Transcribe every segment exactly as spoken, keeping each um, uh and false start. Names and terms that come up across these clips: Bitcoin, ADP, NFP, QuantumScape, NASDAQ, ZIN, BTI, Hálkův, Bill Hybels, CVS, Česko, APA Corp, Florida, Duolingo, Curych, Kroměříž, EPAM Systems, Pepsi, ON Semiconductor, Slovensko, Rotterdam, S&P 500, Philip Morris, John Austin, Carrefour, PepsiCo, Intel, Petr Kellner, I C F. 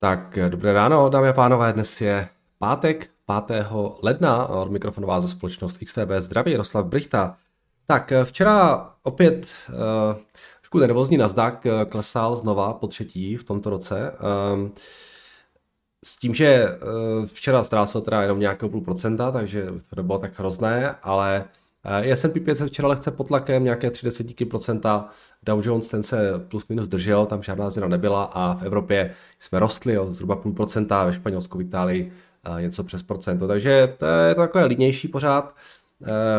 Tak dobré ráno, dámy a pánové, dnes je pátek, pátého ledna, od mikrofonu vás za společnost X T B zdraví Miroslav Brichta. Tak včera opět uh, trošku nervózní NASDAQ klesal znova po třetí v tomto roce, um, s tím, že uh, včera ztrácel teda jenom nějakého půl procenta, takže to nebylo tak hrozné, ale uh, S and P pět set včera lehce pod tlakem, nějaké tři desetiny procenta, Dow Jones ten se plus minus držel, tam žádná změna nebyla a v Evropě jsme rostli o zhruba půl procenta, ve Španělsku, v Itálii uh, něco přes procento, takže to je to takové lidnější pořád.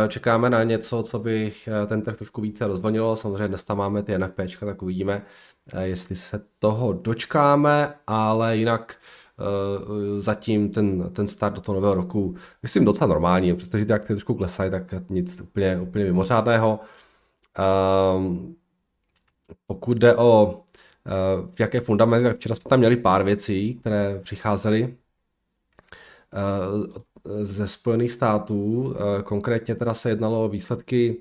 Čekáme na něco, co by ten trh trošku více rozvlnilo. Samozřejmě dnes tam máme ty N F P čka, tak uvidíme, jestli se toho dočkáme, ale jinak zatím ten, ten start do toho nového roku, myslím, docela normální, přestože jak ty trošku klesají, tak nic úplně, úplně mimořádného. Pokud jde o jaké fundamenty, tak včera jsme tam měli pár věcí, které přicházely ze Spojených států, konkrétně teda se jednalo o výsledky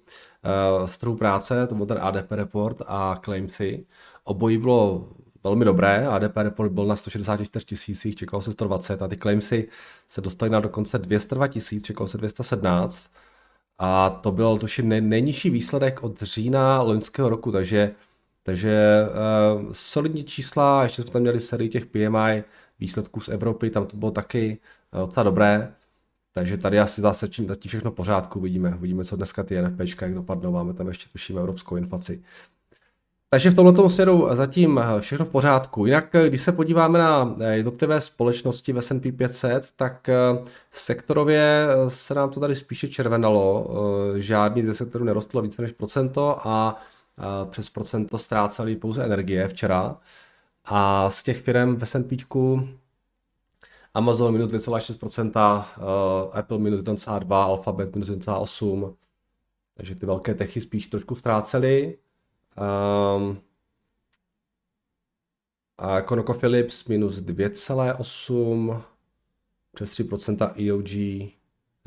z trhu práce, to byl ten A D P report a claimsy. Obojí bylo velmi dobré, A D P report byl na sto šedesát čtyři tisících, čekalo se sto dvacet a ty claimsy se dostaly na dokonce dvě stě dva tisíce, čekalo se dvě stě sedmnáct a to byl tuším nej, nejnižší výsledek od října loňského roku, takže, takže eh, solidní čísla, ještě jsme tam měli sérii těch P M I výsledků z Evropy, tam to bylo taky docela dobré. Takže tady asi zase tím všechno v pořádku, vidíme, vidíme, co dneska ty N F P čka, jak dopadnou, máme tam ještě tuším evropskou inflaci. Takže v tomto směru zatím všechno v pořádku. Jinak, když se podíváme na jednotlivé společnosti v S and P pět set, tak sektorově se nám to tady spíše červenalo, žádný z sektorů nerostlo více než procento a přes procento ztráceli pouze energie včera. A z těch firm v S and P čku Amazon minus dvě celá šest procenta, uh, Apple minus jedna celá dva procenta, Alphabet minus jedna celá osm procenta, takže ty velké techy spíš trošku ztrácely. Um, a Conoco Philips minus dvě celá osm procenta, přes tři procenta E O G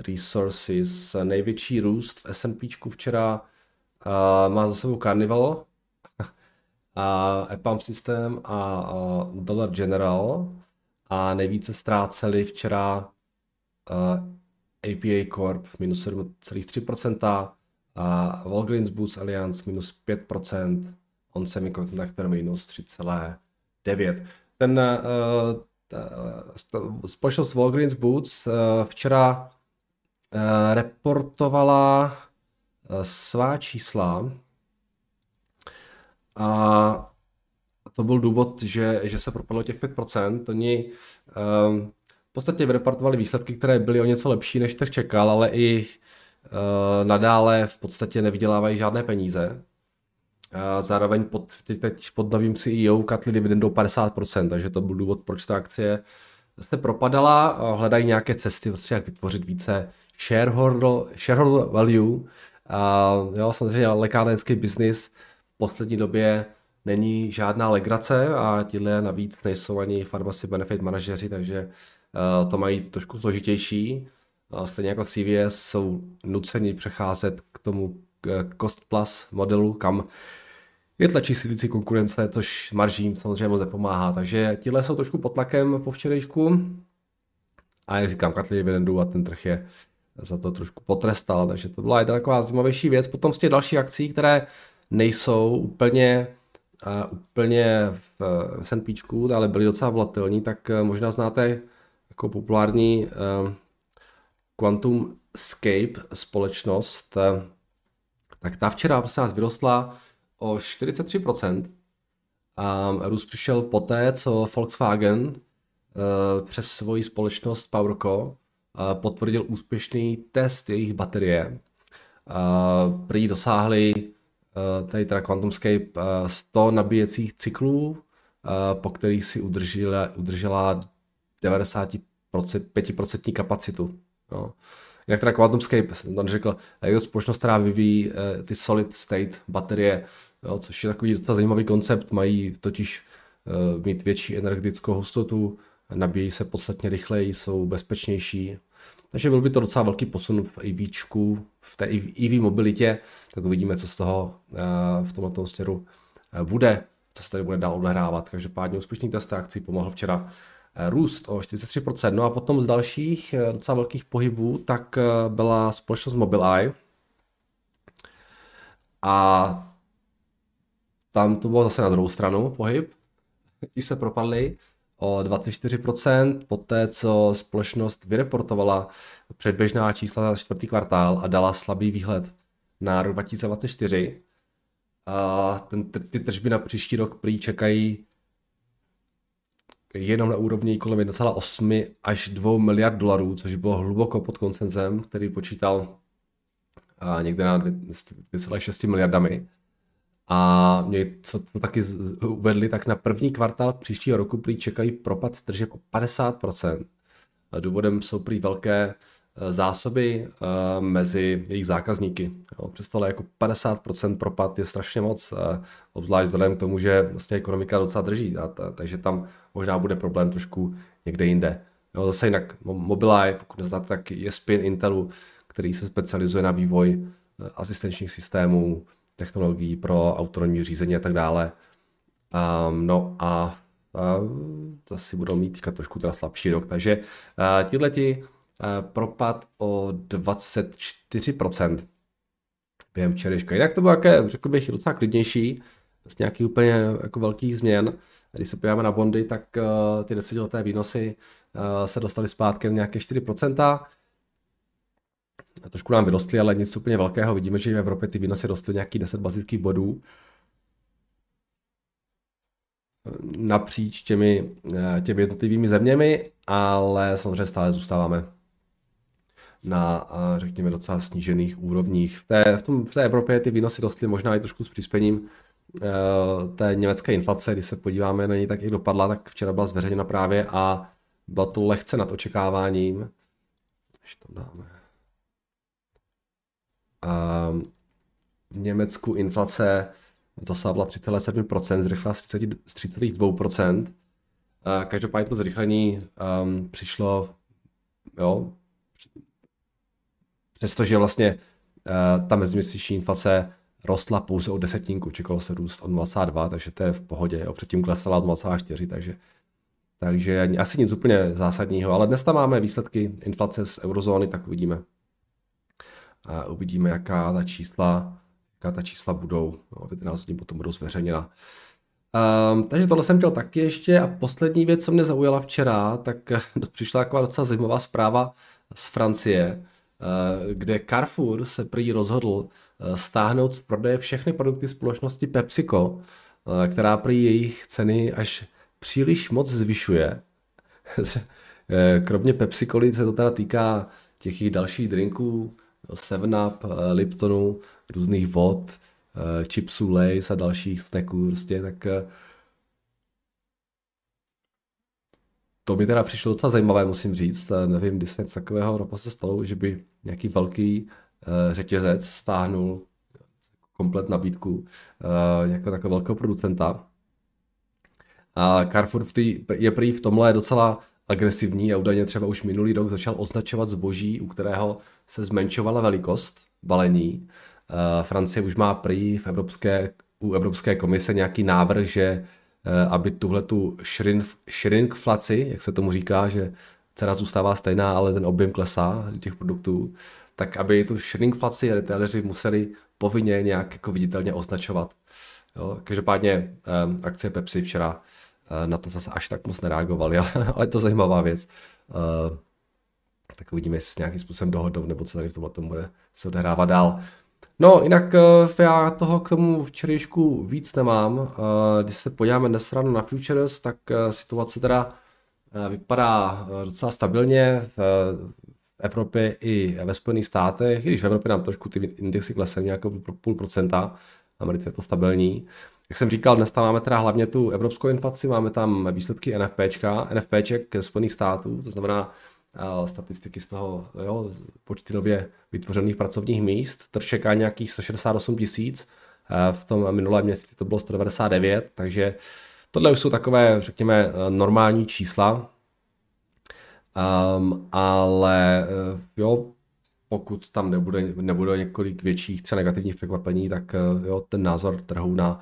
Resources. Největší růst v S and P čku včera uh, má za sebou Carnival, a E P A M System a, a Dollar General. A nejvíce ztráceli včera uh, A P A Corp minus sedm celá tři procenta, uh, Walgreens Boots Alliance minus pět procent, On Semiconductor minus tři celá devět procenta. Ten uh, uh, společnost Walgreens Boots uh, včera uh, reportovala uh, svá čísla a to byl důvod, že, že se propadlo těch pět procent. Oni um, v podstatě vyreportovali výsledky, které byly o něco lepší, než trh čekal, ale i uh, nadále v podstatě nevydělávají žádné peníze. Uh, zároveň pod, teď, teď pod novým C E O katli dividendu padesát procent, takže to byl důvod, proč ta akcie se propadala. Hledají nějaké cesty, prostě jak vytvořit více shareholder, shareholder value. Uh, jo, samozřejmě lékárenský biznis v poslední době není žádná legrace a tíhle navíc nejsou ani pharmacy benefit manažeři, takže uh, to mají trošku složitější. Uh, stejně jako C V S jsou nuceni přecházet k tomu cost plus modelu, kam je tlačí sílící konkurence, což maržím samozřejmě moc nepomáhá. Takže tíhle jsou trošku pod tlakem po včerejšku. A jak říkám, katli dividendu a ten trh je za to trošku potrestal. Takže to byla jedna taková zajímavější věc. Potom z těch dalších akcí, které nejsou úplně Uh, úplně v uh, S and P čku, ale byly docela volatilní, tak uh, možná znáte jako populární uh, QuantumScape společnost. Uh, tak ta včera prostě nás vyrostla o čtyřicet tři procent. Um, růst přišel poté, co Volkswagen uh, přes svoji společnost PowerCo uh, potvrdil úspěšný test jejich baterie. Uh, prý dosáhli tady teda QuantumScape sto nabíjecích cyklů, po kterých si udržila, udržela devadesát pět procent kapacitu. No. Jinak teda QuantumScape, jsem tam řekl, je to společnost, která vyvíjí ty solid state baterie, jo, což je takový docela zajímavý koncept, mají totiž mít větší energetickou hustotu, nabíjí se podstatně rychleji, jsou bezpečnější. Takže byl by to docela velký posun v EVčku, v té E V mobilitě, tak uvidíme, co z toho v tomto směru bude. co se tady bude dál odehrávat. Každopádně úspěšný test akcí pomohl včera růst o čtyřicet tři procent. No a potom z dalších docela velkých pohybů tak byla společnost Mobileye. A tam to bylo zase na druhou stranu pohyb. Ti se propadly o dvacet čtyři procent, poté co společnost vyreportovala předběžná čísla za čtvrtý kvartál a dala slabý výhled na rok dva tisíce dvacet čtyři. A ten, ty tržby na příští rok prý čekají jenom na úrovni kolem jedna celá osm až dvou miliard dolarů, což bylo hluboko pod konsenzem, který počítal někde na dvě celé šest miliardami. A mě, co to taky uvedli, tak na první kvartál příštího roku prý čekají propad tržeb o padesát procent. Důvodem jsou prý velké zásoby mezi jejich zákazníky. Přesto ale jako padesát procent propad je strašně moc, obzvlášť vzhledem k tomu, že vlastně ekonomika docela drží, a ta, takže tam možná bude problém trošku někde jinde. Jo, zase jinak Mobileye, pokud neznáte, tak je spin Intelu, který se specializuje na vývoj asistenčních systémů, technologií pro autonomní řízení a tak dále. Um, no a um, asi budou mít teďka trošku teda slabší rok, takže uh, tihleti uh, propad o dvacet čtyři procent během včerejška. Jinak to bylo jaké, řekl bych, docela klidnější, bez nějakých úplně jako velkých změn. Když se podíváme na bondy, tak uh, ty desetileté výnosy uh, se dostaly zpátky na nějaké čtyři procenta. Trošku nám vyrostly, ale nic úplně velkého. Vidíme, že v Evropě ty výnosy rostly nějaký deset bazických bodů. Napříč těmi, těmi jednotlivými zeměmi, ale samozřejmě stále zůstáváme na, řekněme, docela snížených úrovních. V té, v tom, v té Evropě ty výnosy rostly možná i trošku s přispěním té německé inflace. Když se podíváme na ní, tak i dopadla, tak včera byla zveřejněna právě a byla to lehce nad očekáváním. Když to dáme... V Německu inflace dosáhla tři celé sedm procenta, zrychlila z tři celé dva procenta. Každopádně to zrychlení um, přišlo, jo, přestože vlastně uh, ta meziměsíční inflace rostla pouze o desetinku, čekalo se růst o nula celá dva, takže to je v pohodě, jo, předtím klesala o nula celá čtyři, takže, takže asi nic úplně zásadního, ale dnes tam máme výsledky inflace z eurozóny, tak uvidíme. A uvidíme, jaká ta čísla, jaká ta čísla budou. No, devatenáct dní potom budou zveřejněna. Um, takže tohle jsem chtěl taky ještě. A poslední věc, co mě zaujala včera, tak přišla taková docela zajímavá zpráva z Francie, kde Carrefour se prý rozhodl stáhnout z prodeje všechny produkty společnosti PepsiCo, která prý jejich ceny až příliš moc zvyšuje. Kromě PepsiCo se to teda týká těch dalších drinků, Seven Up, Liptonu, různých vod, chipsů, Lays a dalších snacků, prostě, tak to mi teda přišlo docela zajímavé, musím říct. Nevím, když se něco takového naposledy se stalo, že by nějaký velký řetězec stáhnul komplet nabídku jako takového velkého producenta. A Carrefour je prý v tomhle docela agresivní a údajně třeba už minulý rok začal označovat zboží, u kterého se zmenšovala velikost balení. E, Francie už má prý v Evropské, u Evropské komise nějaký návrh, že e, aby tuhletu šrinf, šrinkflaci, jak se tomu říká, že cena zůstává stejná, ale ten objem klesá těch produktů, tak aby tu šrinkflaci retaileři museli povinně nějak jako viditelně označovat. Jo? Každopádně e, akcie Pepsi včera na to zase až tak moc nereagovali, ale to je zajímavá věc. Uh, tak uvidíme, jestli se nějakým způsobem dohodnou, nebo co tady v tomhle tomu bude se odehrávat dál. No, jinak uh, já toho k tomu včerejšku víc nemám. Uh, když se podíváme dnes ráno na futures, tak uh, situace teda uh, vypadá uh, docela stabilně. Uh, v Evropě i ve Spojených státech, i když v Evropě nám trošku ty indexy klesly nějakou půl procenta, v Americe je to stabilní. Jak jsem říkal, dnes tam máme teda hlavně tu evropskou inflaci, máme tam výsledky NFPčka, NFPček z Spojených států, to znamená uh, statistiky z toho, jo, počty nově vytvořených pracovních míst, trh čeká nějakých sto šedesát osm tisíc, uh, v tom minulém měsíci to bylo sto devadesát devět, takže tohle už jsou takové, řekněme, normální čísla, um, ale uh, jo, pokud tam nebude, nebude několik větších, třeba negativních překvapení, tak uh, jo, ten názor trhu na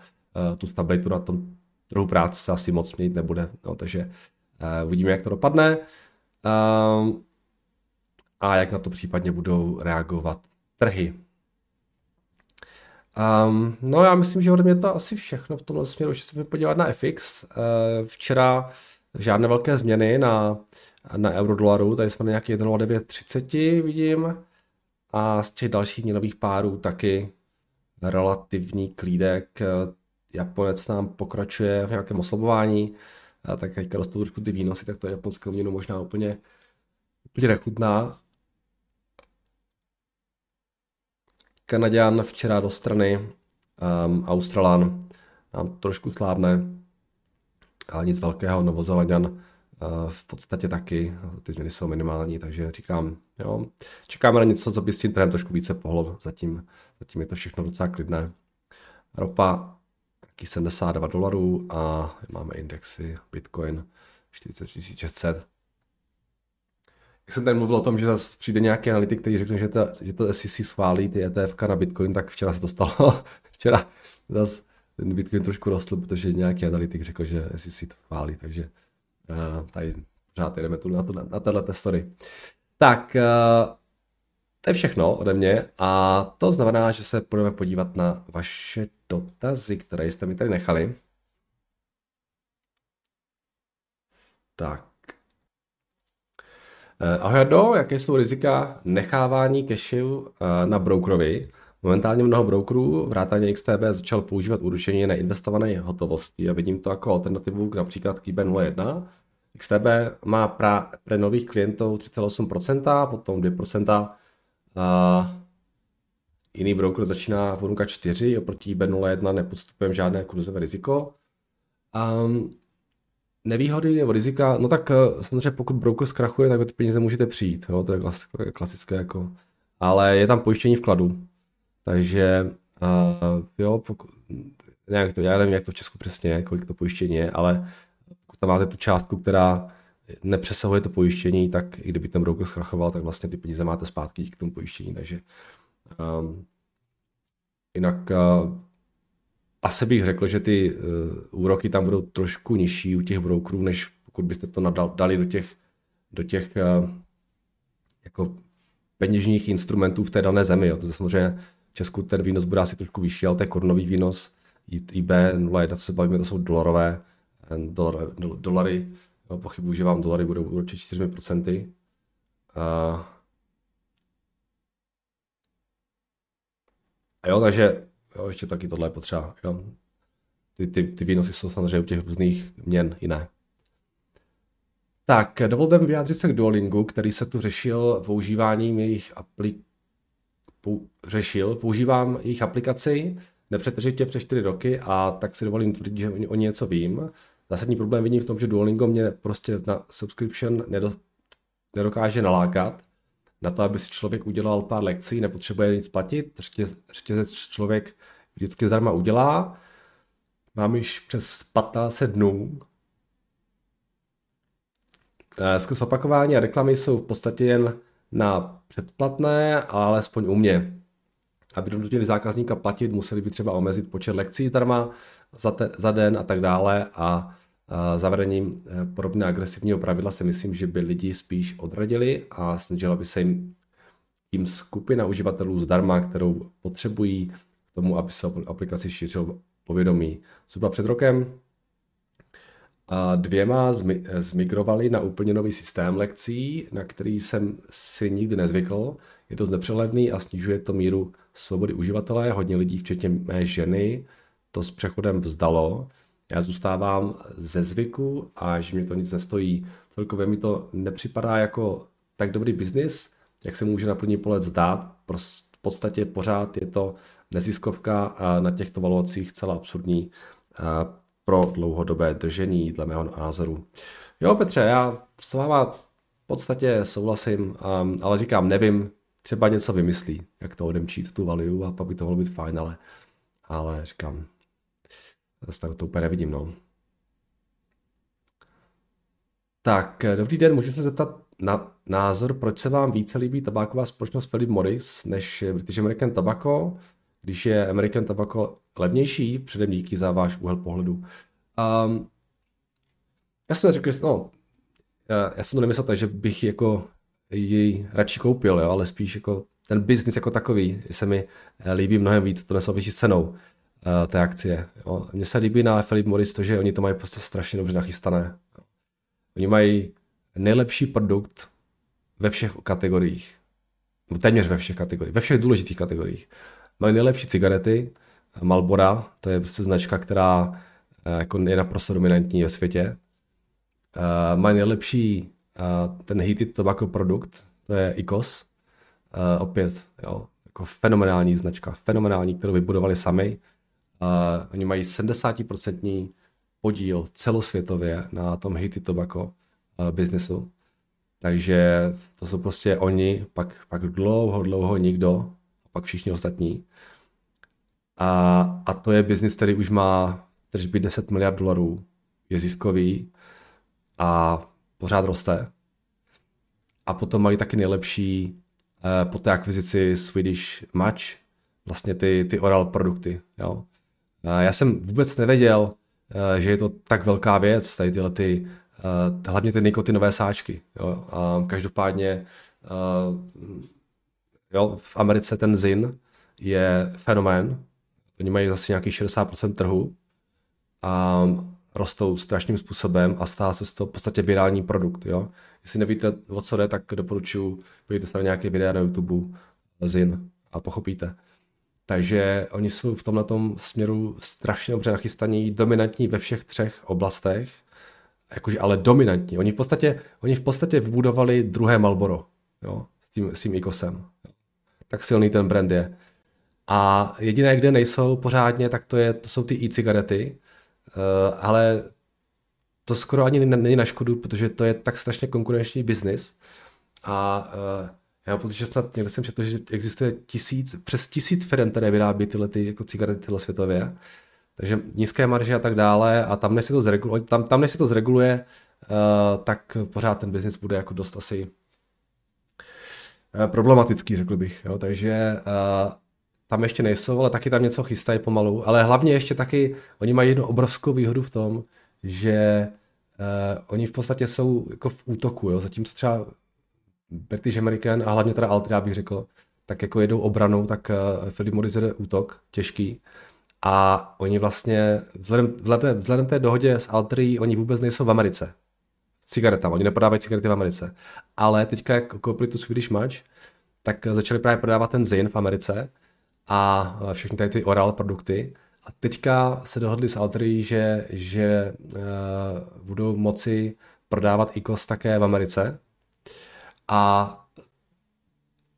tu stabilitu na tom trhu práce se asi moc měnit nebude. No, takže uh, uvidíme, jak to dopadne uh, a jak na to případně budou reagovat trhy. Um, no já myslím, že ode mě to asi všechno v tomhle směru, že se podívat na F X. Uh, včera žádné velké změny na, na eurodolaru, tady jsme na nějaký jedna celá devět třicet vidím a z těch dalších měnových párů taky relativní klídek. Japonec nám pokračuje v nějakém oslabování, uh, tak teďka dostou trošku ty výnosy, tak to japonskou měnu možná úplně, úplně nechutná. Kanaďan včera do strany, um, Australan nám trošku slábne, ale nic velkého, Novozelanďan uh, v podstatě taky, ty změny jsou minimální, takže říkám, jo, čekáme na něco, co by s tím trhem trošku více pohlo, zatím, zatím je to všechno docela klidné. Ropa, taky sedmdesát dva dolarů a máme indexy Bitcoin čtyřicet tři tisíc šest set. Jak jsem tady mluvil o tom, že zase přijde nějaký analytik, který řekne, že to, že to S E C schválí ty ETFka na Bitcoin, tak včera se to stalo. Včera zase ten Bitcoin trošku rostl, protože nějaký analytik řekl, že S E C to schválí, takže uh, tady pořád jdeme tu na, to, na, na této story. Tak, uh, to je všechno ode mě a to znamená, že se budeme podívat na vaše dotazy, které jste mi tady nechali. Tak. Ahoj Jardo, jaké jsou rizika nechávání cashu na brokerovi? Momentálně mnoho brokerů vrátaně X T B začal používat úručení neinvestované hotovosti a vidím to jako alternativu k například Q B nula jedna. X T B má pra, pre nových klientů tři celá osm procenta, potom dvě procenta. A jiný broker začíná ponuka čtyři, oproti Q B nula jedna nepodstupujeme žádné kurzové riziko. Um, Nevýhody nebo rizika, no tak samozřejmě pokud broker zkrachuje, tak o ty peníze můžete přijít, jo, to je klasické, klasické jako, ale je tam pojištění vkladu, takže uh, jo, pokud, nějak to, já nevím, jak to v Česku přesně je, kolik to pojištění je, ale pokud tam máte tu částku, která nepřesahuje to pojištění, tak i kdyby ten broker zkrachoval, tak vlastně ty peníze máte zpátky díky k tomu pojištění, takže um, jinak uh, asi bych řekl, že ty uh, úroky tam budou trošku nižší u těch brokerů, než pokud byste to nadal, dali do těch, do těch uh, jako peněžních instrumentů v té dané zemi. Jo. To samozřejmě v Česku ten výnos bude asi trošku vyšší, ale to je korunový výnos. I B nula jedna, co se bavíme, to jsou dolarové dolar, do, dolary. No, pochybuji, že vám dolary budou určitě čtyři procenta. Uh, a jo, takže jo, ještě taky tohle je potřeba. Jo. Ty, ty, ty výnosy jsou samozřejmě u těch různých měn jiné. Tak, dovolte mi vyjádřit se k Duolingu, který se tu řešil používáním jejich aplik... Pou... řešil. Používám jejich aplikaci nepřetržitě přes čtyři roky a tak si dovolím tvrdit, že o něco vím. Zásadní problém vidím v tom, že Duolingo mě prostě na subscription nedos... nedokáže nalákat. Na to, aby si člověk udělal pár lekcí, nepotřebuje nic platit, řetěz, řetězec člověk vždycky zdarma udělá. Mám již přes patnáct set dnů. Skrz opakování a reklamy jsou v podstatě jen na předplatné, ale alespoň u mě. Aby donutili zákazníka platit, museli by třeba omezit počet lekcí zdarma za, te, za den a tak dále a zavedením podobně agresivního pravidla si myslím, že by lidi spíš odradili a snažila by se jim, jim skupina uživatelů zdarma, kterou potřebují k tomu, aby se aplikaci šířilo povědomí. Zhruba před rokem dvěma zmigrovali na úplně nový systém lekcí, na který jsem si nikdy nezvykl. Je to nepřehledný a snižuje to míru svobody uživatele. Hodně lidí, včetně mé ženy, to s přechodem vzdalo. Já zůstávám ze zvyku a že mi to nic nestojí. Celkově mi to nepřipadá jako tak dobrý biznis, jak se může na první pohled zdát. Prost, v podstatě pořád je to neziskovka a na těchto valuacích celá absurdní pro dlouhodobé držení, dle mého názoru. Jo Petře, já s váma v podstatě souhlasím, ale říkám, nevím, třeba něco vymyslí, jak to odemčít, tu value a pak by to mohlo být fajn, ale, ale říkám, snad to úplně nevidím, no. Tak, dobrý den, můžu se zeptat na názor, proč se vám více líbí tabáková společnost Philip Morris než British American Tobacco, když je American Tobacco levnější, předem díky za váš úhel pohledu. Um, já jsem neřekl, no, já, já jsem to nemyslel tak, že bych jako jej radši koupil, jo, ale spíš jako ten biznis jako takový se mi líbí mnohem víc, to nesouvisí s cenou uh, té akcie. Jo. Mně se líbí na Philip Morris to, že oni to mají prostě strašně dobře nachystané. Jo. Oni mají nejlepší produkt ve všech kategoriích. No, téměř ve všech kategoriích, ve všech důležitých kategoriích. Mají nejlepší cigarety, Marlboro, to je prostě značka, která jako je naprosto dominantní ve světě. Uh, mají nejlepší uh, ten heated tobacco produkt, to je I Q O S. Uh, opět, jo, jako fenomenální značka, fenomenální, kterou vybudovali sami. Uh, oni mají sedmdesát procent podíl celosvětově na tom heated tobacco uh, biznesu. Takže to jsou prostě oni, pak, pak dlouho, dlouho nikdo, a pak všichni ostatní. A, a to je biznis, který už má tržby deset miliard dolarů, je ziskový a pořád roste. A potom mají taky nejlepší eh, po té akvizici Swedish Match, vlastně ty, ty oral produkty. Jo. Já jsem vůbec nevěděl, eh, že je to tak velká věc, tady tyhle ty, eh, hlavně ty nikotinové sáčky. Jo. A každopádně eh, jo, v Americe ten zin je fenomén. Oni mají zase nějaký šedesát procent trhu a rostou strašným způsobem a stává se z toho v podstatě virální produkt. Jo? Jestli nevíte, o co jde, tak doporučuji, pojďte se na nějaké videa na YouTube zin a pochopíte. Takže oni jsou v tomhletom směru strašně dobře nachystaní, dominantní ve všech třech oblastech, jakože ale dominantní. Oni v podstatě, oni v podstatě vybudovali druhé Marlboro, jo? S tím, s tím I Q O Sem. Tak silný ten brand je. A jediné, kde nejsou pořádně, tak to, je, to jsou ty e-cigarety, uh, ale to skoro ani není na škodu, protože to je tak strašně konkurenční biznis. A uh, já protože snad někde jsem četl, že existuje tisíc, přes tisíc firm, které vyrábí tyhle ty, jako cigarety celosvětově. Takže nízké marže a tak dále a tam, než se to zreguluje, tam, tam, než se to zreguluje uh, tak pořád ten biznis bude jako dost asi problematický, řekl bych. Jo. Takže uh, tam ještě nejsou, ale taky tam něco chystají pomalu. Ale hlavně ještě taky, oni mají jednu obrovskou výhodu v tom, že uh, oni v podstatě jsou jako v útoku. Jo. Zatímco třeba British American a hlavně teda Altria, bych řekl, tak jako jedou obranou, tak uh, Philip Morris jede útok, těžký. A oni vlastně, vzhledem, vzhledem, vzhledem té dohodě s Altrií, oni vůbec nejsou v Americe. Cigaretami, oni neprodávají cigarety v Americe. Ale teďka, jak koupili tu Swedish Match, tak začali právě prodávat ten zin v Americe a všechny tady ty oral produkty. A teďka se dohodli s Altrii, že, že uh, budou moci prodávat I Q O S také v Americe. A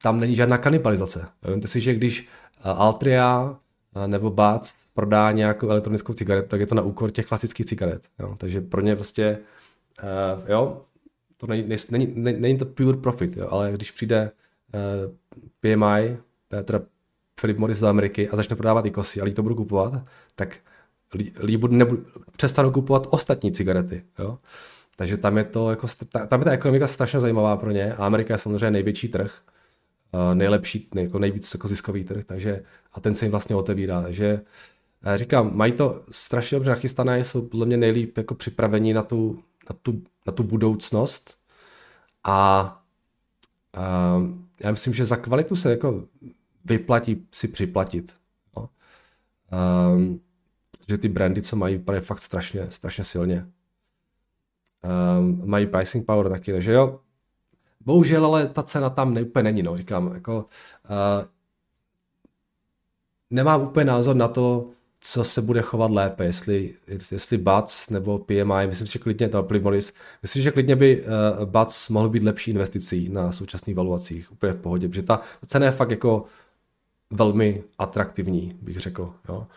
tam není žádná kanibalizace. Vímte si, že když Altria nebo Bác prodá nějakou elektronickou cigaretu, tak je to na úkor těch klasických cigaret. Jo? Takže pro ně prostě Uh, jo, to není, není, není, není to pure profit, jo, ale když přijde uh, P M I, teda Philip Morris do Ameriky a začne prodávat I Q O Sy a lidi to budou kupovat, tak lidi přestanou kupovat ostatní cigarety. Jo. Takže tam je, to jako, tam je ta ekonomika strašně zajímavá pro ně a Amerika je samozřejmě největší trh, uh, nejlepší, nejko, nejvíc jako ziskový trh, takže, a ten se jim vlastně otevírá. Takže uh, říkám, mají to strašně dobře nachystané, jsou podle mě nejlíp jako připravení na tu Na tu, na tu budoucnost a uh, já myslím, že za kvalitu se jako vyplatí si připlatit. No. Um, protože ty brandy, co mají, vypadají fakt strašně, strašně silně. Um, mají pricing power taky, takže jo. Bohužel, ale ta cena tam ne, úplně není, no, říkám. Jako, uh, nemám úplně názor na to, co se bude chovat lépe, jestli, jestli Buds nebo P M I, myslím si, že klidně to Philip Morris, myslím si, že klidně by uh, Buds mohl být lepší investicí na současných valuacích, úplně v pohodě, protože ta cena je fakt jako velmi atraktivní, bych řekl, jo.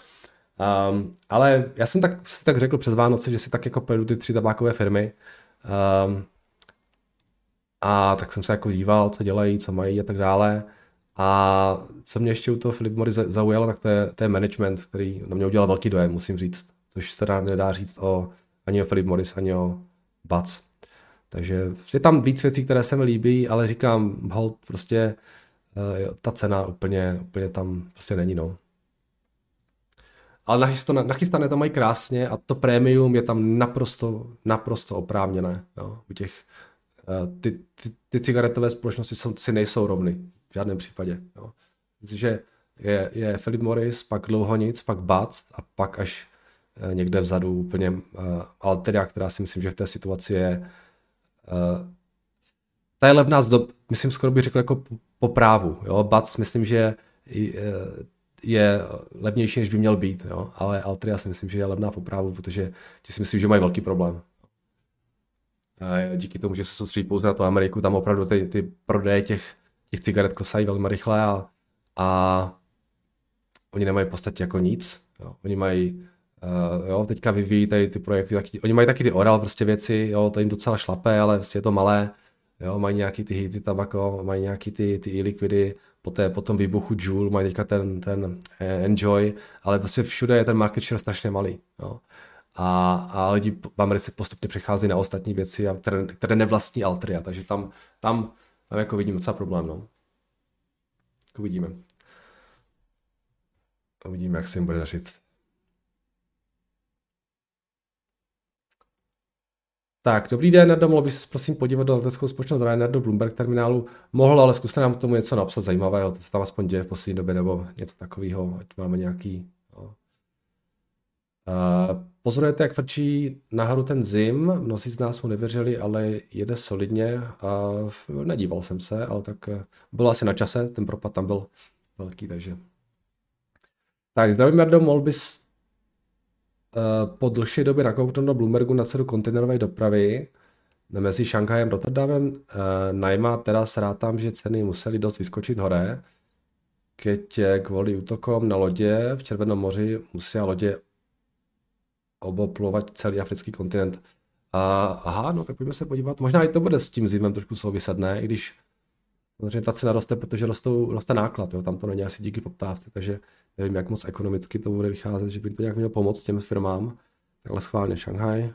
Um, ale já jsem tak, si tak řekl přes Vánoce, že si tak jako projedu ty tři tabákové firmy um, a tak jsem se jako díval, co dělají, co mají a tak dále. A co mě ještě u toho Philip Morris zaujalo, tak to je, to je management, který na mě udělal velký dojem, musím říct. Což se nedá říct o, ani o Philip Morris, ani o Buds. Takže je tam víc věcí, které se mi líbí, ale říkám, hold, prostě ta cena úplně, úplně tam prostě není. No. ale nachystané to mají krásně a to prémium je tam naprosto, naprosto oprávněné. Jo, u těch, ty, ty, ty cigaretové společnosti jsou, si nejsou rovny, v žádném případě. Jo. Že je, je Philip Morris, pak dlouho nic, pak Bac a pak až někde vzadu úplně uh, Altria, která si myslím, že v té situaci je uh, ta je levná zdob, myslím skoro bych řekl jako po právu, jo, Bac myslím, že je, je levnější, než by měl být, jo, ale Altria si myslím, že je levná po právu, protože ti si myslím, že mají velký problém. A díky tomu, že se soustředí pouze na tu Ameriku, tam opravdu ty, ty prodeje těch, těch cigaret klesají velmi rychle a, a oni nemají v podstatě jako nic, jo, oni mají Uh, jo, teďka vyvíjí tady ty projekty, taky, oni mají taky ty oral prostě věci, jo, to jim docela šlape, ale prostě je to malé, jo, mají nějaký ty hity tabako, mají nějaký ty, ty e-liquidy, poté, po tom výbuchu Juul mají teďka ten, ten eh, Enjoy, ale prostě všude je ten market share strašně malý, jo. A, a lidi v Americe postupně přechází na ostatní věci, a které, které nevlastní Altria, takže tam, tam, tam jako vidím docela problém, no. Jako vidíme. Uvidíme, jak se jim bude dařit. Tak, dobrý den, Nardo, mohl bych se prosím podívat do leteckou společnost Nardo Bloomberg terminálu? Mohl, ale zkuste nám k tomu něco napsat zajímavého, co se tam aspoň děje v poslední době, nebo něco takového, ať máme nějaký... No. Uh, pozorujete, jak frčí nahoru ten zim, mnozí z nás mu nevěřili, ale jede solidně. Uh, nedíval jsem se, ale tak uh, bylo asi na čase, ten propad tam byl velký, takže... Tak, zdravím, Nardo, mohl bys... po dlhší době nakouknu do Bloombergu na cenu kontejnerové dopravy mezi Šanghajem a Rotterdamem. Najma teda srátám, že ceny musely dost vyskočit hore, keď kvůli útokom na lodě v Červeném moři musí lodě oboplovat celý africký kontinent. A, aha, no tak pojďme se podívat. Možná i to bude s tím zimem trošku souviset, ne? I když samozřejmě ta cena roste, protože rostou, roste náklad, jo? Tam to není asi díky poptávce, takže nevím, jak moc ekonomicky to bude vycházet, že by to nějak mělo pomoct těm firmám. Takhle schválně Šanghaj.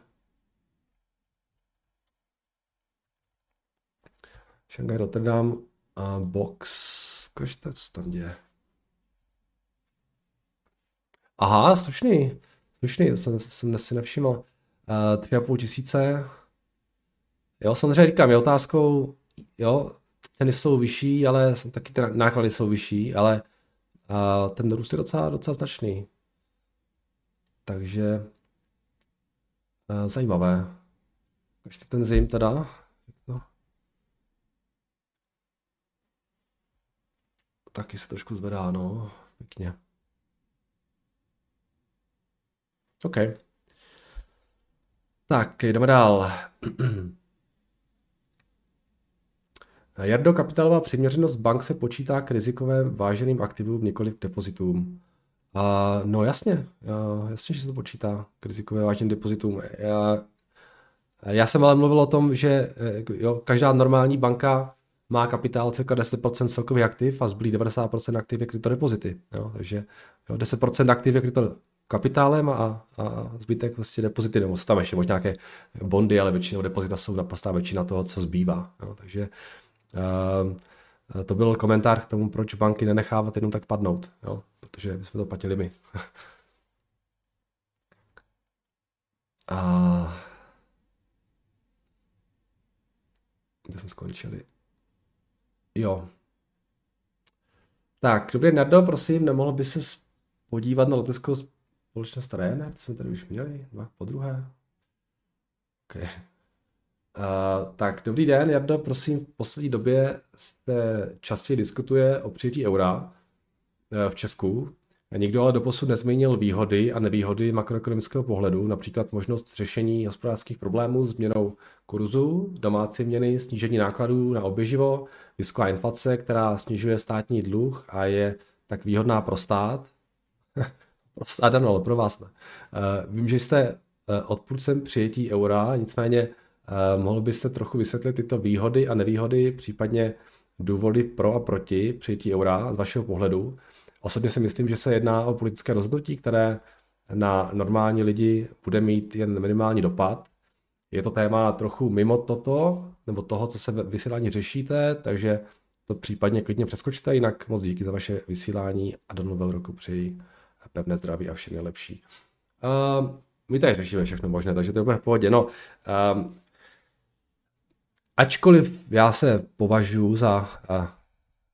Šanghaj, Rotterdam a Box. Koštec, co tam děje? Aha, slušný. Slušný, jsem, jsem si nevšiml. Uh, tři a půl tisíce. Jo, samozřejmě říkám, je otázkou, jo, ceny jsou vyšší, ale taky ty náklady jsou vyšší, ale a ten růst je docela, docela značný. Takže e, zajímavé. Ještě ten zim teda. No. Taky se trošku zvedá, no. Pěkně. OK. Tak, jdeme dál. Jardo, kapitálová přiměřenost bank se počítá k rizikovým váženým aktivům, nikoli k depozitům. Uh, no jasně, uh, jasně, že se to počítá k rizikovým váženým depozitům. Já, já jsem ale mluvil o tom, že jo, každá normální banka má kapitál cirka deset procent celkových aktiv a zbylých devadesát procent aktiv je kryto depozity. Jo, takže jo, deset procent aktiv je kryto kapitálem a, a zbytek vlastně depozity, nebo tam ještě možná nějaké bondy, ale většinou depozita jsou naprostá většina toho, co zbývá. Jo, takže Uh, to byl komentář k tomu, proč banky nenechávat jenom tak padnout, jo? Protože my jsme to platili my. uh, kde jsme skončili? Jo. Tak, dobrý den, Nardo, prosím, nemohl by se podívat na leteckou společnost Ryanair, to jsme tady už měli, dva po druhé. Okay. Uh, tak, dobrý den, Jardo, prosím, v poslední době se častěji diskutuje o přijetí eura v Česku. Nikdo ale doposud nezmínil výhody a nevýhody makroekonomického pohledu, například možnost řešení hospodářských problémů změnou kurzu, domácí měny, snížení nákladů na oběživo, vysoká inflace, která snižuje státní dluh a je tak výhodná pro stát. Pro stát, ano, ale pro vás ne. Uh, vím, že jste odpůrcem přijetí eura, nicméně Uh, mohl byste trochu vysvětlit tyto výhody a nevýhody, případně důvody pro a proti přijetí eura z vašeho pohledu. Osobně si myslím, že se jedná o politické rozhodnutí, které na normální lidi bude mít jen minimální dopad. Je to téma trochu mimo toto, nebo toho, co se ve vysílání řešíte, takže to případně klidně přeskočte, jinak moc díky za vaše vysílání a do nového roku přeji pevné zdraví a vše nejlepší. Uh, my tady řešíme všechno možné, takže to je úplně v pohodě. No, uh, ačkoliv já se považuji za, uh,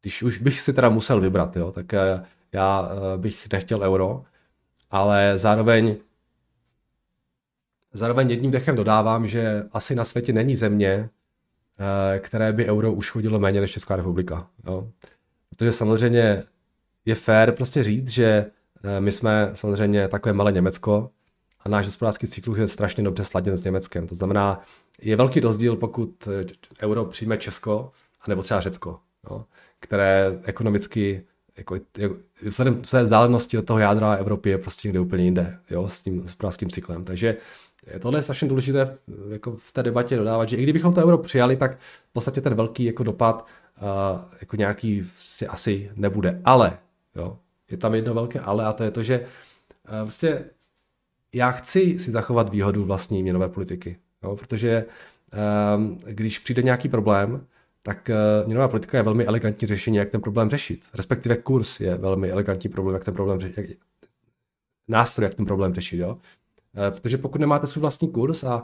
když už bych si teda musel vybrat, jo, tak uh, já uh, bych nechtěl euro, ale zároveň Zároveň jedním dechem dodávám, že asi na světě není země, které by euro už chodilo méně než Česká republika. Jo? Protože samozřejmě je fér prostě říct, že my jsme samozřejmě takové malé Německo a náš hospodářský cyklus je strašně dobře sladěn s Německem. To znamená, je velký rozdíl, pokud euro přijme Česko anebo třeba Řecko, jo? Které ekonomicky jako, jako, vzhledem své vzdálenosti od toho jádra Evropy je prostě někde úplně jinde, jo? S tím hospodářským cyklem. Takže tohle je strašně důležité jako v té debatě dodávat, že i kdybychom to euro přijali, tak v podstatě ten velký jako dopad uh, jako nějaký si asi nebude. Ale, jo, je tam jedno velké ale a to je to, že uh, vlastně já chci si zachovat výhodu vlastní měnové politiky, jo, protože um, když přijde nějaký problém, tak uh, měnová politika je velmi elegantní řešení, jak ten problém řešit. Respektive kurz je velmi elegantní problém, jak ten problém řešit, jak, nástroj, jak ten problém řešit, jo. Protože pokud nemáte svůj vlastní kurz a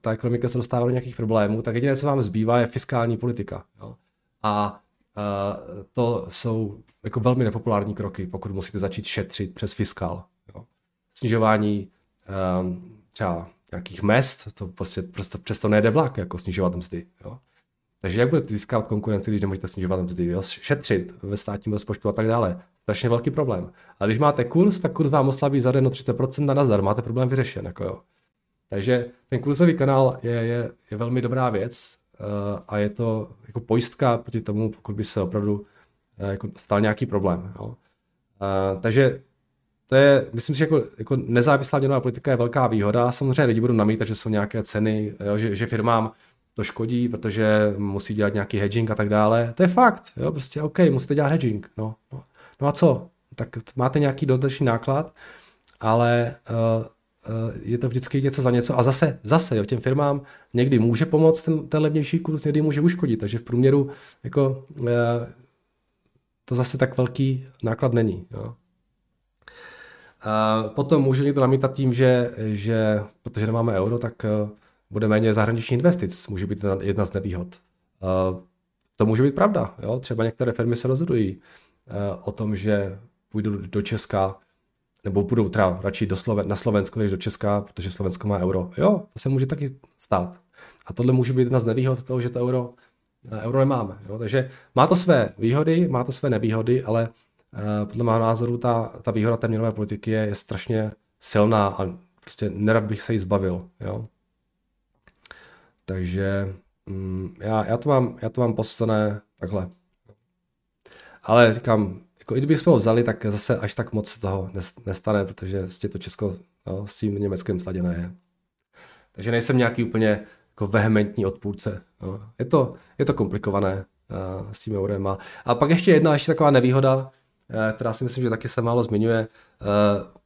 ta ekonomika se dostává do nějakých problémů, tak jediné, co vám zbývá, je fiskální politika. Jo? A to jsou jako velmi nepopulární kroky, pokud musíte začít šetřit přes fiskál. Jo? Snižování třeba nějakých mezd, to prostě, prostě přesto nejde vlak, jako snižovat mzdy. Jo? Takže jak budete získat konkurenci, když nemůžete snižovat mzdy, jo? Šetřit ve státním rozpočtu a tak dále. Strašně velký problém. A když máte kurz, tak kurz vám oslabí za den o třicet procent a nazdar, máte problém vyřešen. Jako jo. Takže ten kurzový kanál je, je, je velmi dobrá věc uh, a je to jako pojistka proti tomu, pokud by se opravdu uh, jako stal nějaký problém. Jo. Uh, takže to je, myslím si, že jako, jako nezávislá měnová politika je velká výhoda. Samozřejmě lidi budou namítat, že jsou nějaké ceny, jo, že, že firmám to škodí, protože musí dělat nějaký hedging a tak dále. To je fakt. Jo, prostě OK, musíte dělat hedging. No, no. No a co? Tak máte nějaký dodatečný náklad, ale uh, uh, je to vždycky něco za něco. A zase, zase, jo, těm firmám někdy může pomoct ten, ten levnější kurz, někdy může uškodit. Takže v průměru jako, uh, to zase tak velký náklad není. Jo. Uh, potom může někdo namítat tím, že, že protože nemáme euro, tak uh, bude méně zahraniční investic. Může být jedna z nevýhod. Uh, to může být pravda. Jo. Třeba některé firmy se rozhodují o tom, že půjdu do Česka, nebo půjdou teda radši do Sloven- na Slovensko, než do Česka, protože Slovensko má euro. Jo, to se může taky stát. A tohle může být jedna z nevýhod toho, že to euro, euro nemáme. Jo? Takže má to své výhody, má to své nevýhody, ale eh, podle mého názoru ta, ta výhoda té měnové politiky je, je strašně silná a prostě nerad bych se jí zbavil. Jo? Takže mm, já, já to mám, já to mám posazené takhle. Ale říkám, jako i kdybychom ho vzali, tak zase až tak moc se toho nestane, protože je to Česko, no, s tím Německem sladěné je. Takže nejsem nějaký úplně jako vehementní odpůrce. No. Je to, je to komplikované uh, s tím eurem. A, a pak ještě jedna ještě taková nevýhoda, uh, která si myslím, že taky se málo zmiňuje. Uh,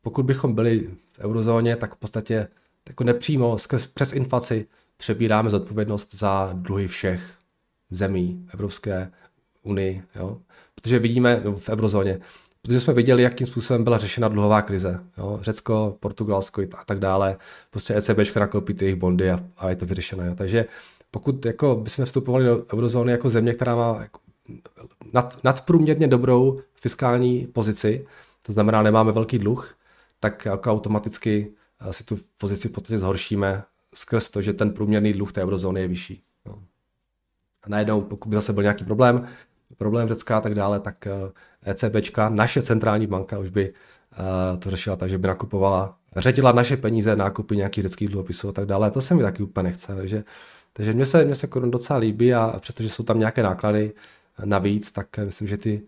pokud bychom byli v eurozóně, tak v podstatě jako nepřímo skrz, přes inflaci přebíráme zodpovědnost za dluhy všech zemí Evropské unii. Jo. Protože vidíme v eurozóně, protože jsme viděli, jakým způsobem byla řešena dluhová krize. Jo? Řecko, Portugalsko a tak dále. Prostě ECBčka nakoupí ty jejich bondy a, a je to vyřešené. Jo? Takže pokud jako bychom vstupovali do eurozóny jako země, která má jako nad, nadprůměrně dobrou fiskální pozici, to znamená, nemáme velký dluh, tak jako automaticky si tu pozici v podstatě zhoršíme skrz to, že ten průměrný dluh té eurozóny je vyšší. Jo? A najednou, pokud by zase byl nějaký problém, problém Řecka a tak dále, tak ECBčka, naše centrální banka už by uh, to řešila tak, že by nakupovala, ředila naše peníze, nákupy nějakých řeckých dluhopisů a tak dále. To se mi taky úplně nechce. Takže, takže mně se, mně se korun docela líbí a přestože jsou tam nějaké náklady navíc, tak myslím, že ty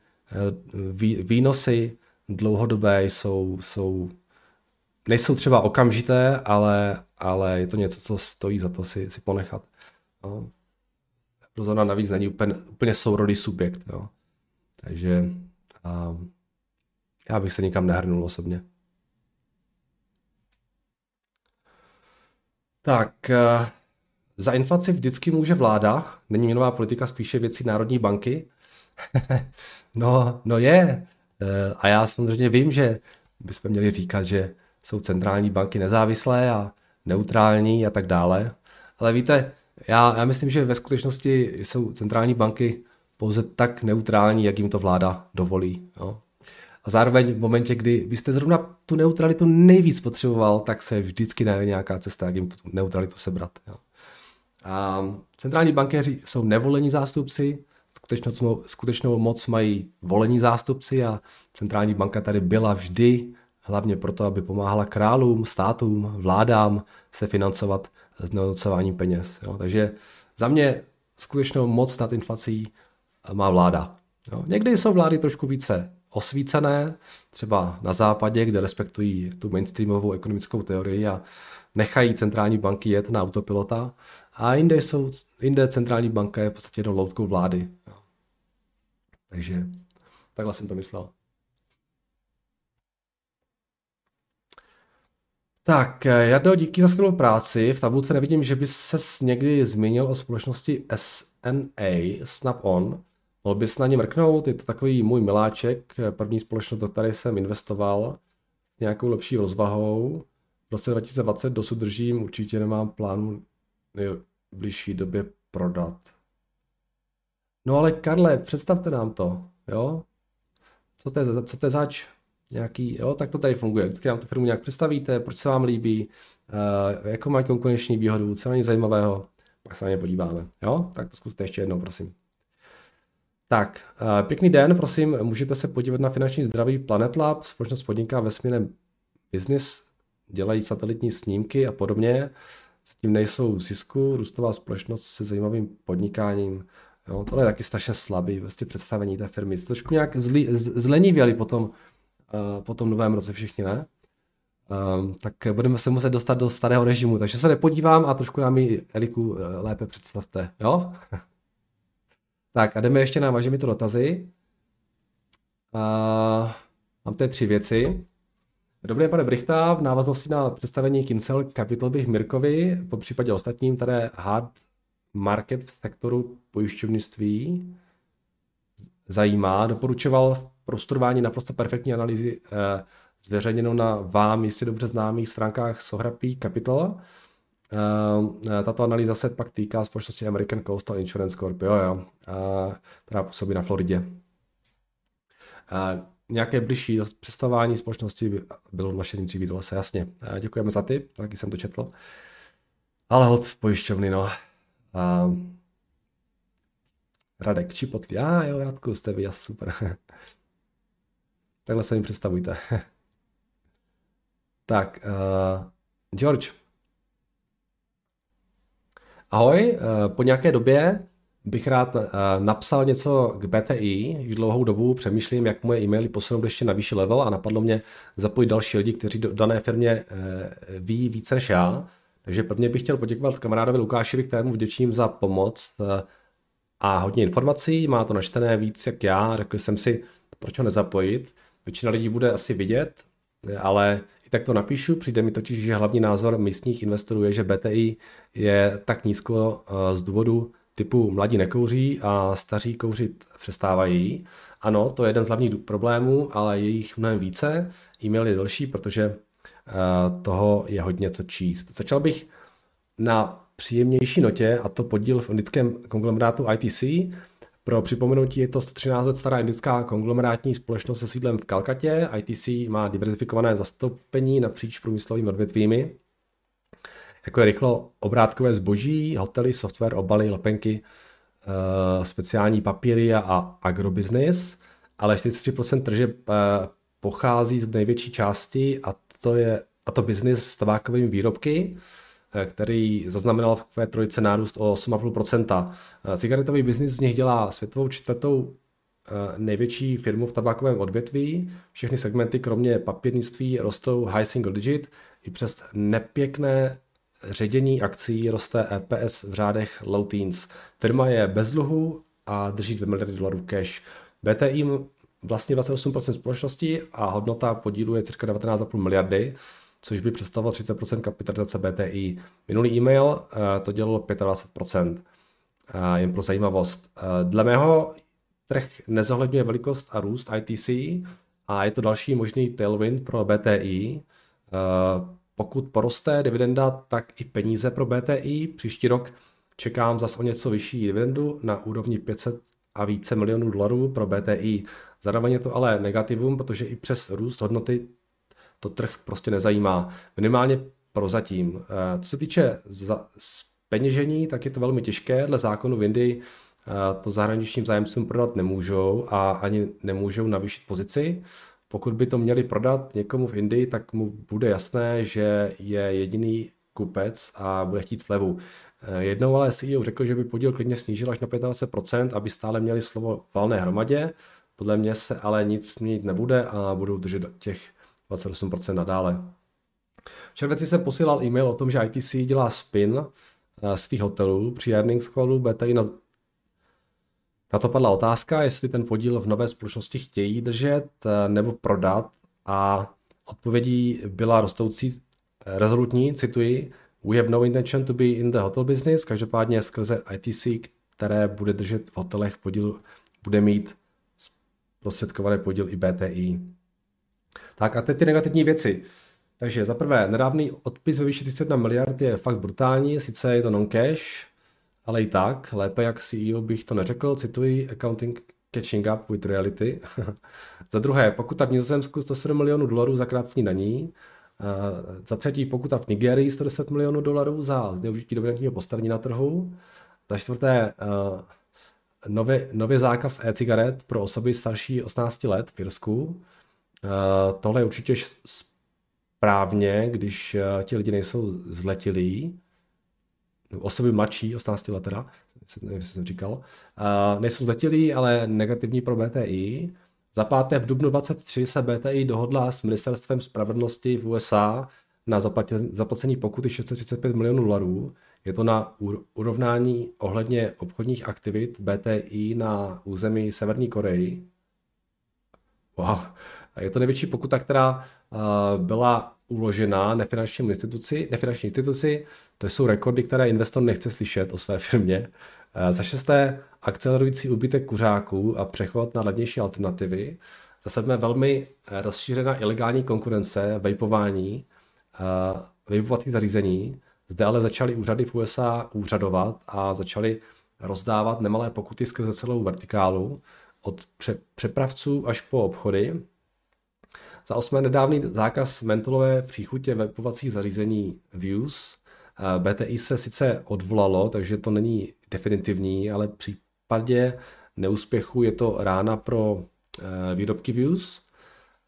vý, výnosy dlouhodobé jsou, jsou, nejsou třeba okamžité, ale, ale je to něco, co stojí za to si, si ponechat. No. Eurozóna navíc není úplně, úplně sourodý subjekt. Jo. Takže a, já bych se nikam nehrnul osobně. Tak, a, za inflaci vždycky může vláda. Není měnová politika spíše věcí Národní banky? no, no je. A já samozřejmě vím, že bychom měli říkat, že jsou centrální banky nezávislé a neutrální a tak dále. Ale víte, já, já myslím, že ve skutečnosti jsou centrální banky pouze tak neutrální, jak jim to vláda dovolí. Jo. A zároveň v momentě, kdy byste zrovna tu neutralitu nejvíc potřeboval, tak se vždycky najde nějaká cesta, jak jim tu neutralitu sebrat. Jo. A centrální bankéři jsou nevolení zástupci, skutečnou, skutečnou moc mají volení zástupci a centrální banka tady byla vždy hlavně proto, aby pomáhala králům, státům, vládám se financovat s znehodnocováním peněz. Jo. Takže za mě skutečnou moc nad inflací má vláda. Jo. Někdy jsou vlády trošku více osvícené, třeba na západě, kde respektují tu mainstreamovou ekonomickou teorii a nechají centrální banky jet na autopilota, a jinde, jsou, jinde centrální banka je v podstatě jednou loutkou vlády. Jo. Takže takhle jsem to myslel. Tak, Jardo, díky za skvělou práci. V tabulce nevidím, že by ses někdy zmínil o společnosti S N A, Snap-on. Mohl bys na ně mrknout, je to takový můj miláček, první společnost, do které jsem investoval s nějakou lepší rozvahou. V roce dva tisíce dvacet dosud držím, určitě nemám plánu nejbližší době prodat. No ale Karle, představte nám to, jo? Co to je, co to je zač? Nějaký, jo, tak to tady funguje. Vždycky nám tu firmu nějak představíte, proč se vám líbí, uh, jakou mají konkurenční výhodu, co není zajímavého, pak se na ně podíváme. Jo? Tak to zkuste ještě jednou, prosím. Tak, uh, pěkný den, prosím, můžete se podívat na finanční zdraví Planet Lab, společnost podniká ve směrem business, dělají satelitní snímky a podobně, s tím nejsou v zisku, růstová společnost se zajímavým podnikáním. Jo, tohle je taky strašně slabý, vlastně představení té firmy. Se trošku nějak zlí, z, zlenivěli potom po tom novém roce všichni, ne? Um, tak budeme se muset dostat do starého režimu, takže se nepodívám a trošku nám ji, Eliku, lépe představte, jo? Tak a jdeme ještě na vážeme to dotazy. Uh, mám tady tři věci. Dobrý den, pane Brichta, v návaznosti na představení Kincel Capital bych Mirkovi, po případě ostatním, tady hard market v sektoru pojišťovnictví zajímá, doporučoval v prostudování naprosto perfektní analýzy eh, zveřejněnou na vám jistě dobře známých stránkách Sohrapí Capital. Eh, tato analýza se pak týká společnosti American Coastal Insurance Corp, jo, jo, eh, která působí na Floridě. Eh, nějaké bližší představování společnosti bylo v našem dříví dole, se jasně. Eh, děkujeme za tip, taky jsem to četl. Ale hod pojišťovny, no. Eh, Radek Čipotlí, a ah, jo, Radku, jste vy, jas, super. Takhle se mi představujte. Tak, uh, George. Ahoj, uh, po nějaké době bych rád uh, napsal něco k B T I. Již dlouhou dobu přemýšlím, jak moje e-maily posunout ještě na vyšší level a napadlo mě zapojit další lidi, kteří do dané firmě uh, ví více než já. Takže prvně bych chtěl poděkovat kamarádovi Lukášovi, kterému vděčím za pomoc uh, a hodně informací. Má to načtené víc jak já. Řekl jsem si, proč ho nezapojit. Většina lidí bude asi vidět, ale i tak to napíšu. Přijde mi totiž, že hlavní názor místních investorů je, že B T I je tak nízko z důvodu typu mladí nekouří a staří kouřit přestávají. Ano, to je jeden z hlavních problémů, ale je jich mnohem více. E-mail je delší, protože toho je hodně co číst. Začal bych na příjemnější notě, a to podíl v indickém konglomerátu I T C. Pro připomenutí je to sto třináct let stará indická konglomerátní společnost se sídlem v Kalkatě. I T C má diverzifikované zastoupení napříč průmyslovými odvětvími, jako je rychlo obrátkové zboží, hotely, software, obaly, lepenky, speciální papíry a agrobiznis, ale čtyřicet tři procent tržeb pochází z největší části a to je a to biznis s tabákovými výrobky, který zaznamenal v Q tři nárůst o osm celá pět procenta. Cigaretový biznis z nich dělá světovou čtvrtou největší firmu v tabákovém odvětví. Všechny segmenty, kromě papírnictví, rostou high single digit. I přes nepěkné ředění akcí roste E P S v řádech low teens. Firma je bez dluhu a drží dvě miliardy dolarů cash. B T I vlastně dvacet osm procent společnosti a hodnota podílu je cirka devatenáct celá pět miliardy. Což by představilo třicet procent kapitalizace B T I. Minulý e-mail to dělalo dvacet pět procent. Jen pro zajímavost. Dle mého trh nezohledňuje velikost a růst I T C a je to další možný tailwind pro bé té í. Pokud poroste dividenda, tak i peníze pro bé té í. Příští rok čekám zase o něco vyšší dividendu na úrovni pět set a více milionů dolarů pro bé té í. Zároveň je to ale negativum, protože i přes růst hodnoty to trh prostě nezajímá. Minimálně prozatím. Co se týče zpeněžení, tak je to velmi těžké. Dle zákonu v Indii to zahraničním zájemcům prodat nemůžou a ani nemůžou navýšit pozici. Pokud by to měli prodat někomu v Indii, tak mu bude jasné, že je jediný kupec a bude chtít slevu. Jednou ale C E O řekl, že by podíl klidně snížil až na dvacet pět procent, aby stále měli slovo v valné hromadě. Podle mě se ale nic měnit nebude a budou držet těch dvacet osm procent nadále. V červenci jsem posílal e-mail o tom, že I T C dělá spin svých hotelů při earnings callu bé té í. Na... na to padla otázka, jestli ten podíl v nové společnosti chtějí držet nebo prodat, a odpovědí byla rostoucí, rezolutní, cituji, "We have no intention to be in the hotel business", každopádně skrze I T C, které bude držet v hotelech podíl, bude mít zprostředkovaný podíl i bé té í. Tak a teď ty negativní věci. Takže za prvé, nedávný odpis ve výši třicet jedna miliard je fakt brutální, sice je to non-cash, ale i tak, lépe jak C E O bych to neřekl, cituji, accounting catching up with reality. Za druhé, pokuta v Nizozemsku sto sedm milionů dolarů za krácení daní. Uh, za třetí, pokuta v Nigérii sto deset milionů dolarů za zneužití dominantního postavení na trhu. Za čtvrté, uh, nově, nově zákaz e-cigaret pro osoby starší osmnáct let v Irsku. Uh, tohle je určitě správně, když uh, ti lidi nejsou zletilí. Osoby mladší, osmnáct let teda, nevím, jestli jsem říkal, uh, nejsou zletilí, ale negativní pro bé té í. Za páté, v dubnu dvacet tři se bé té í dohodla s ministerstvem spravedlnosti v U S A na zaplacení pokuty šest set třicet pět milionů dolarů. Je to na urovnání ohledně obchodních aktivit bé té í na území Severní Koreji. Wow. Je to největší pokuta, která byla uložena nefinanční instituci. Nefinanční instituci, to jsou rekordy, které investor nechce slyšet o své firmě. Za šesté, akcelerující úbytek kuřáků a přechod na levnější alternativy. Za sedmé, velmi rozšířená ilegální konkurence, vejpování, vejpovacích zařízení. Zde ale začaly úřady v U S A úřadovat a začaly rozdávat nemalé pokuty skrze celou vertikálu, od přepravců až po obchody. Za osmé, nedávný zákaz mentolové příchutě vejpovacích zařízení Views. bé té í se sice odvolalo, takže to není definitivní, ale v případě neúspěchu je to rána pro výrobky Views.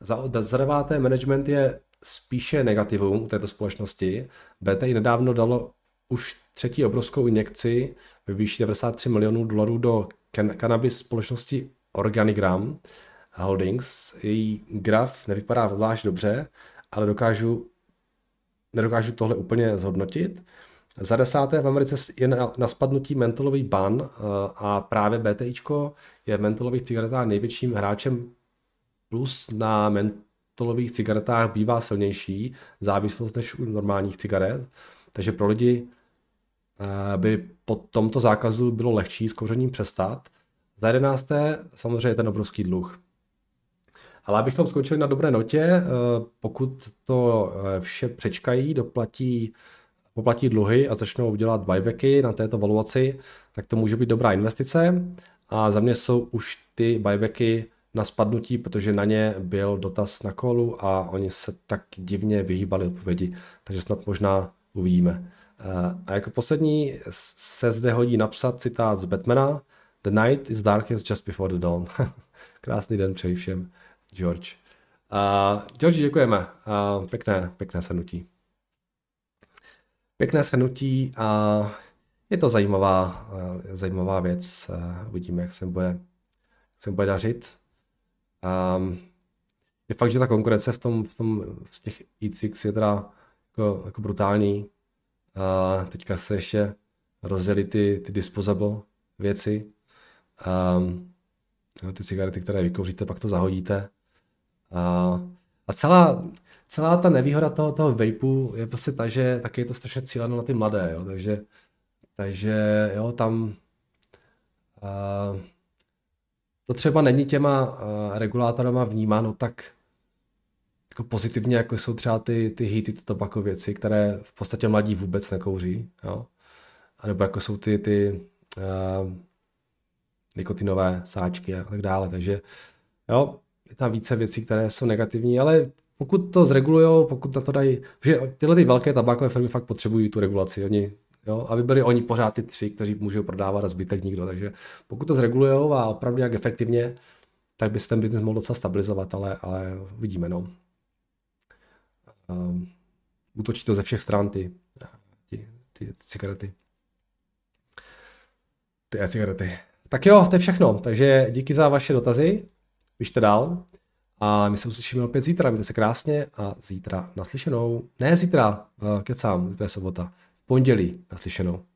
Za deváté, management je spíše negativum u této společnosti. bé té í nedávno dalo už třetí obrovskou injekci ve výši devadesát tři milionů dolarů do cannabis společnosti Organigram Holdings. Její graf nevypadá zvlášť dobře, ale dokážu Nedokážu tohle úplně zhodnotit. Za desáté, v Americe je na spadnutí mentolový ban a právě BTIčko je v mentolových cigaretách největším hráčem, plus na mentolových cigaretách bývá silnější závislost než u normálních cigaret. Takže pro lidi by po tomto zákazu bylo lehčí s kouřením přestat. Za jedenácté, samozřejmě ten obrovský dluh. Ale abychom skončili na dobré notě, pokud to vše přečkají, doplatí, poplatí dluhy a začnou dělat buybacky na této valuaci, tak to může být dobrá investice. A za mě jsou už ty buybacky na spadnutí, protože na ně byl dotaz na kolu a oni se tak divně vyhýbali odpovědi, takže snad možná uvidíme. A jako poslední se zde hodí napsat citát z Batmana: "The night is darkest just before the dawn." Krásný den přeji všem. George. Uh, George, děkujeme. Uh, pěkné, pěkné shrnutí. Pěkné shrnutí a uh, je to zajímavá, uh, zajímavá věc. Uh, uvidíme, jak se bude, jak se bude dařit. Um, je fakt, že ta konkurence v tom, v tom v těch í cé je teda jako, jako brutální. Uh, teďka se ještě rozdělí ty, ty disposable věci. Um, ty cigarety, které vykouříte, pak to zahodíte. A, a celá, celá ta nevýhoda toho, toho vapeu je prostě ta, že taky je to strašně cíleno na ty mladé, jo, takže, takže jo, tam a, to třeba není těma regulátorama vnímáno tak jako pozitivně, jako jsou třeba ty, ty heated tobacco věci, které v podstatě mladí vůbec nekouří, jo? A nebo jako jsou ty, ty uh, nikotinové sáčky a tak dále, takže jo, je tam více věcí, které jsou negativní, ale pokud to zregulujou, pokud na to dají, že tyhle ty velké tabákové firmy fakt potřebují tu regulaci, oni, jo, aby byli oni pořád ty tři, kteří můžou prodávat a zbytek nikdo, takže pokud to zregulujou a opravdu nějak efektivně, tak by se ten business mohl docela stabilizovat, ale, ale vidíme, no. Um, útočí to ze všech stran ty, ty, ty cigarety. Ty e-cigarety. Tak jo, to je všechno, takže díky za vaše dotazy, pište dál. A my se uslyšíme opět zítra, mějte se krásně a zítra naslyšenou. Ne zítra, uh, kecám, zítra je sobota. V pondělí naslyšenou.